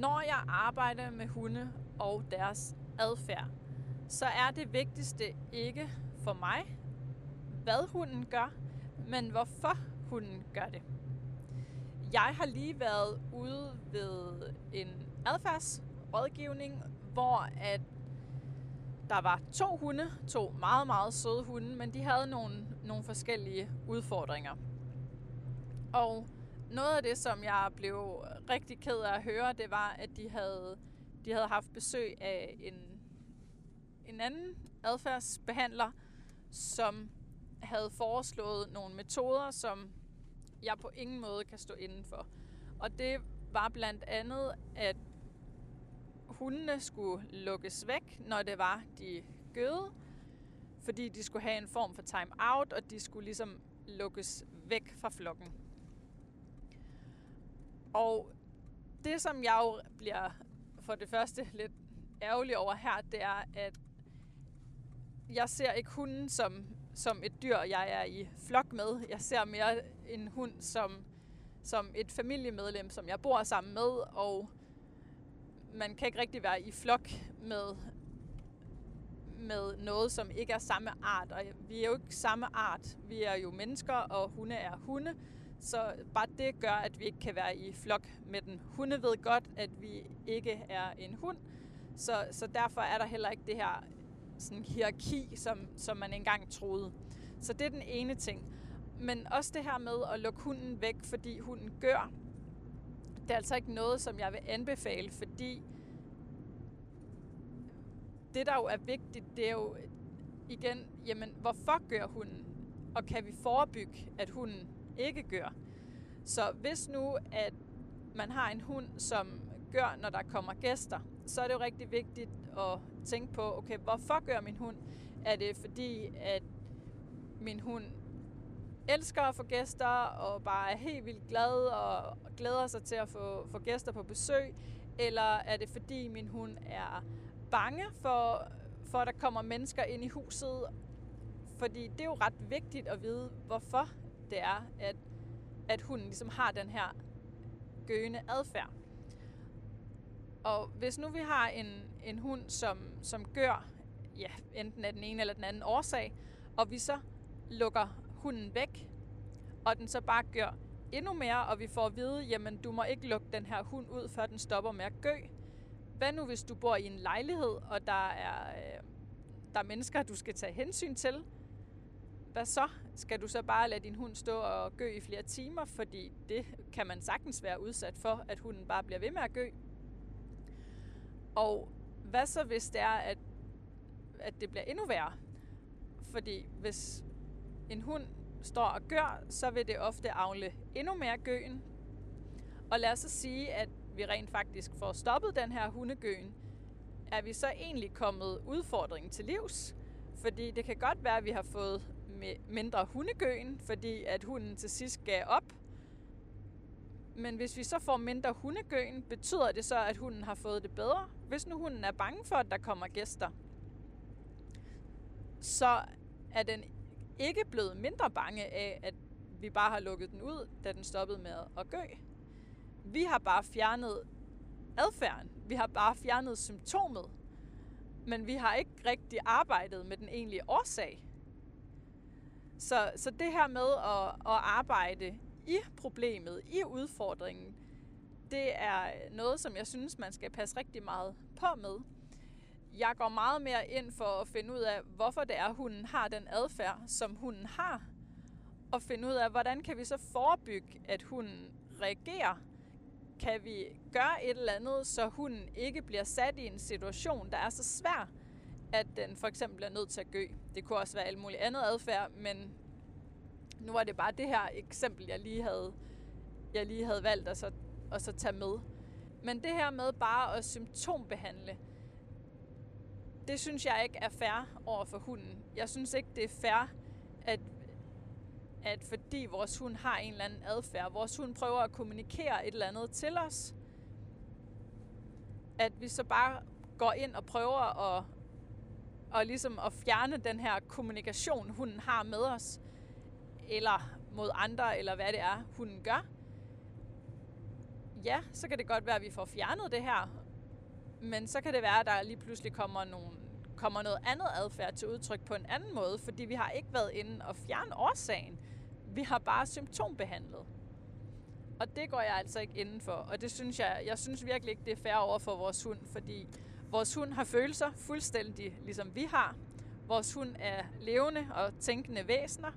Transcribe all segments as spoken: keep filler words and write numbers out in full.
Når jeg arbejder med hunde og deres adfærd, så er det vigtigste ikke for mig, hvad hunden gør, men hvorfor hunden gør det. Jeg har lige været ude ved en adfærdsrådgivning, hvor at der var to hunde, to meget, meget søde hunde, men de havde nogle, nogle forskellige udfordringer. Og noget af det, som jeg blev rigtig ked af at høre, det var, at de havde, de havde haft besøg af en, en anden adfærdsbehandler, som havde foreslået nogle metoder, som jeg på ingen måde kan stå inden for. Og det var blandt andet, at hundene skulle lukkes væk, når det var de gøde, fordi de skulle have en form for time out, og de skulle ligesom lukkes væk fra flokken. Og det, som jeg jo bliver for det første lidt ærgerlig over her, det er, at jeg ser ikke hunden som, som et dyr, jeg er i flok med. Jeg ser mere en hund som, som et familiemedlem, som jeg bor sammen med, og man kan ikke rigtig være i flok med, med noget, som ikke er samme art. Og vi er jo ikke samme art. Vi er jo mennesker, og hunde er hunde. Så bare det gør, at vi ikke kan være i flok med dem. Hunde ved godt, at vi ikke er en hund. Så, så derfor er der heller ikke det her sådan, hierarki, som, som man engang troede. Så det er den ene ting. Men også det her med at lukke hunden væk, fordi hunden gør. Det er altså ikke noget, som jeg vil anbefale, fordi det, der jo er vigtigt, det er jo igen, jamen, hvorfor gør hunden? Og kan vi forebygge, at hunden ikke gør? Så hvis nu, at man har en hund, som gør, når der kommer gæster, så er det jo rigtig vigtigt at tænke på, okay, hvorfor gør min hund? Er det fordi, at min hund elsker at få gæster og bare er helt vildt glad og glæder sig til at få, få gæster på besøg? Eller er det fordi min hund er bange for, for at der kommer mennesker ind i huset? Fordi det er jo ret vigtigt at vide, hvorfor det er, at, at hunden ligesom har den her gøende adfærd. Og hvis nu vi har en, en hund, som, som gør ja, enten af den ene eller den anden årsag, og vi så lukker hunden væk, og den så bare gør endnu mere, og vi får at vide, jamen du må ikke lukke den her hund ud, før den stopper med at gø. Hvad nu, hvis du bor i en lejlighed, og der er, der er mennesker, du skal tage hensyn til? Hvad så? Skal du så bare lade din hund stå og gø i flere timer, fordi det kan man sagtens være udsat for, at hunden bare bliver ved med at gø? Og hvad så, hvis det er, at, at det bliver endnu værre? Fordi hvis en hund står og gør, så vil det ofte avle endnu mere gøen. Og lad os så sige, at vi rent faktisk får stoppet den her hundegøen. Er vi så egentlig kommet udfordringen til livs? Fordi det kan godt være, at vi har fået mindre hundegøen, fordi at hunden til sidst gav op. Men hvis vi så får mindre hundegøen, betyder det så, at hunden har fået det bedre? Hvis nu hunden er bange for, at der kommer gæster, så er den ikke blevet mindre bange af, at vi bare har lukket den ud, da den stoppede med at gø. Vi har bare fjernet adfærden. Vi har bare fjernet symptomet. Men vi har ikke rigtig arbejdet med den egentlige årsag. Så, så det her med at, at arbejde i problemet, i udfordringen, det er noget, som jeg synes, man skal passe rigtig meget på med. Jeg går meget mere ind for at finde ud af, hvorfor det er, hunden har den adfærd, som hunden har. Og finde ud af, hvordan kan vi så forebygge, at hunden reagerer? Kan vi gøre et eller andet, så hunden ikke bliver sat i en situation, der er så svær, at den for eksempel er nødt til at gø? Det kunne også være alt muligt andet adfærd, men nu var det bare det her eksempel, jeg lige havde, jeg lige havde valgt at så, at så tage med. Men det her med bare at symptombehandle, det synes jeg ikke er fair over for hunden. Jeg synes ikke, det er fair, at, at fordi vores hund har en eller anden adfærd, vores hund prøver at kommunikere et eller andet til os, at vi så bare går ind og prøver at, og ligesom at fjerne den her kommunikation, hunden har med os, eller mod andre, eller hvad det er, hunden gør. ja, så kan det godt være, at vi får fjernet det her, men så kan det være, at der lige pludselig kommer, nogle, kommer noget andet adfærd til udtryk på en anden måde, fordi vi har ikke været inde og fjerne årsagen. Vi har bare symptombehandlet. Og det går jeg altså ikke inden for. Og det synes jeg, jeg synes virkelig ikke, det er fair over for vores hund, fordi vores hund har følelser fuldstændig ligesom vi har. Vores hund er levende og tænkende væsener.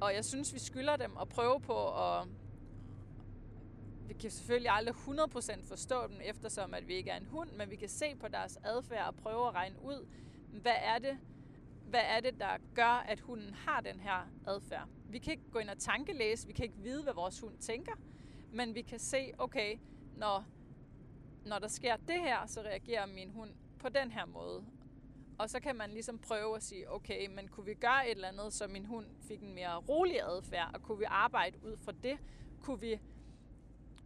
Og jeg synes, vi skylder dem at prøve på at... Vi kan selvfølgelig aldrig hundrede procent forstå dem, eftersom at vi ikke er en hund, men vi kan se på deres adfærd og prøve at regne ud, hvad er det, hvad er det der gør, at hunden har den her adfærd. Vi kan ikke gå ind og tankelæse, vi kan ikke vide, hvad vores hund tænker, men vi kan se, okay, når, når der sker det her, så reagerer min hund på den her måde. Og så kan man ligesom prøve at sige, okay, men kunne vi gøre et eller andet, så min hund fik en mere rolig adfærd, og kunne vi arbejde ud fra det? Kunne vi,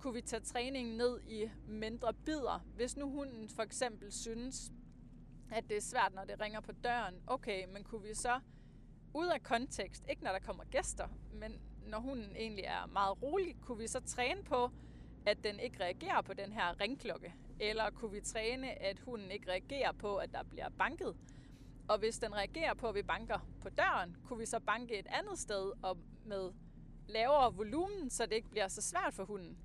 kunne vi tage træningen ned i mindre bidder? Hvis nu hunden for eksempel synes, at det er svært, når det ringer på døren, okay, men kunne vi så ud af kontekst, ikke når der kommer gæster, men når hunden egentlig er meget rolig, kunne vi så træne på, at den ikke reagerer på den her ringklokke? Eller kunne vi træne, at hunden ikke reagerer på, at der bliver banket? Og hvis den reagerer på, at vi banker på døren, kunne vi så banke et andet sted og med lavere volumen, så det ikke bliver så svært for hunden?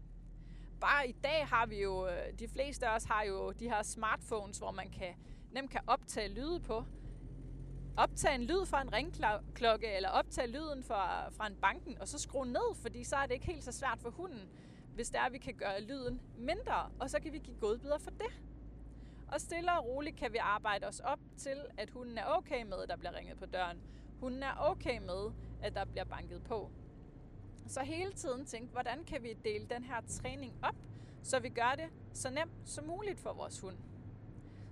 Bare i dag har vi jo, de fleste af os har jo de her smartphones, hvor man kan, nemt kan optage lyde på. Optage en lyd fra en ringklokke, eller optage lyden fra, fra en banken, og så skrue ned, fordi så er det ikke helt så svært for hunden, hvis der vi kan gøre lyden mindre, og så kan vi give godbidder for det. Og stille og roligt kan vi arbejde os op til, at hunden er okay med, at der bliver ringet på døren. Hunden er okay med, at der bliver banket på. Så hele tiden tænke, hvordan kan vi dele den her træning op, så vi gør det så nemt som muligt for vores hund.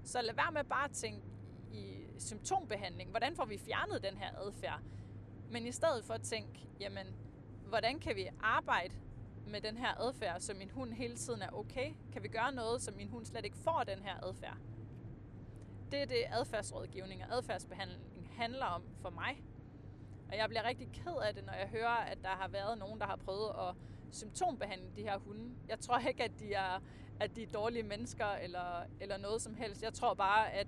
Så lad være med bare at tænke i symptombehandling, hvordan får vi fjernet den her adfærd? Men i stedet for at tænke, jamen, hvordan kan vi arbejde med den her adfærd, så min hund hele tiden er okay? Kan vi gøre noget, så min hund slet ikke får den her adfærd? Det er det, adfærdsrådgivning og adfærdsbehandling handler om for mig. Og jeg bliver rigtig ked af det, når jeg hører, at der har været nogen, der har prøvet at symptombehandle de her hunde. Jeg tror ikke, at de er, at de er dårlige mennesker eller, eller noget som helst. Jeg tror bare, at,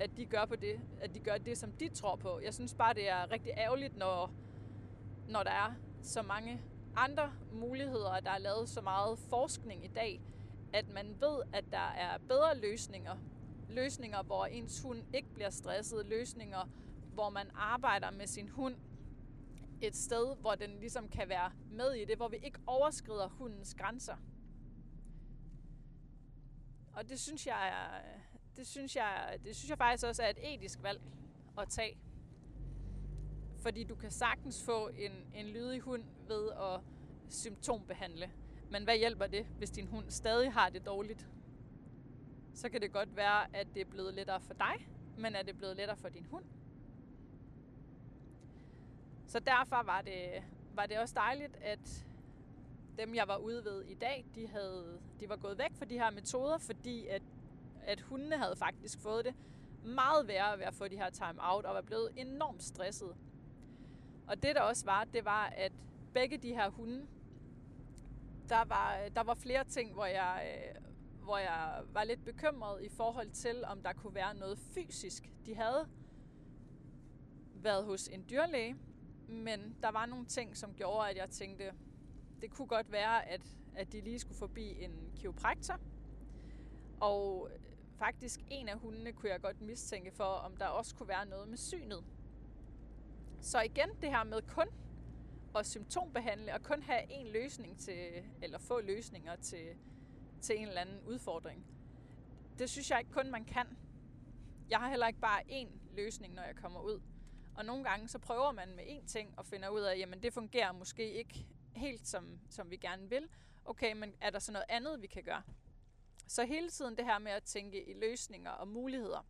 at, de gør på det, at de gør det, som de tror på. Jeg synes bare, det er rigtig ærgerligt, når, når der er så mange andre muligheder, der er lavet så meget forskning i dag, at man ved, at der er bedre løsninger. Løsninger, hvor ens hund ikke bliver stresset. Løsninger, hvor man arbejder med sin hund et sted, hvor den ligesom kan være med i det, hvor vi ikke overskrider hundens grænser. Og det synes jeg, er, det synes jeg, det synes jeg faktisk også er et etisk valg at tage. Fordi du kan sagtens få en, en lydig hund ved at symptombehandle. Men hvad hjælper det, hvis din hund stadig har det dårligt? Så kan det godt være, at det er blevet lettere for dig, men er det blevet lettere for din hund? Så derfor var det, var det også dejligt, at dem, jeg var ude ved i dag, de, havde, de var gået væk fra de her metoder, fordi at, at hundene havde faktisk fået det meget værre ved at få de her time-out og var blevet enormt stresset. Og det der også var, det var, at begge de her hunde, der var, der var flere ting, hvor jeg, hvor jeg var lidt bekymret i forhold til, om der kunne være noget fysisk. De havde været hos en dyrlæge, men der var nogle ting, som gjorde, at jeg tænkte, det kunne godt være, at, at de lige skulle forbi en kiropraktor. Og faktisk en af hundene kunne jeg godt mistænke for, om der også kunne være noget med synet. Så igen det her med kun at symptombehandle og kun have en løsning til, eller få løsninger til, til en eller anden udfordring. Det synes jeg ikke kun man kan. Jeg har heller ikke bare én løsning, når jeg kommer ud. Og nogle gange så prøver man med én ting og finder ud af, at jamen, det fungerer måske ikke helt som, som vi gerne vil. Okay, men er der så noget andet, vi kan gøre? Så hele tiden det her med at tænke i løsninger og muligheder.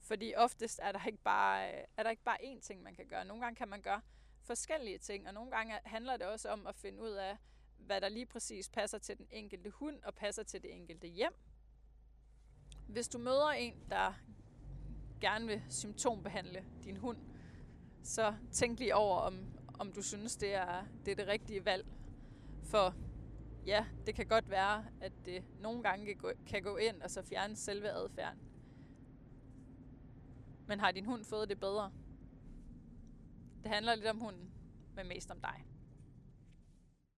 Fordi oftest er der ikke bare er der ikke bare én ting, man kan gøre. Nogle gange kan man gøre forskellige ting, og nogle gange handler det også om at finde ud af, hvad der lige præcis passer til den enkelte hund og passer til det enkelte hjem. Hvis du møder en, der gerne vil symptombehandle din hund, så tænk lige over, om, om du synes, det er, det er det rigtige valg for ja, det kan godt være, at det nogle gange kan gå ind og så fjerne selve adfærden. Men har din hund fået det bedre? Det handler lidt om hunden, men mest om dig.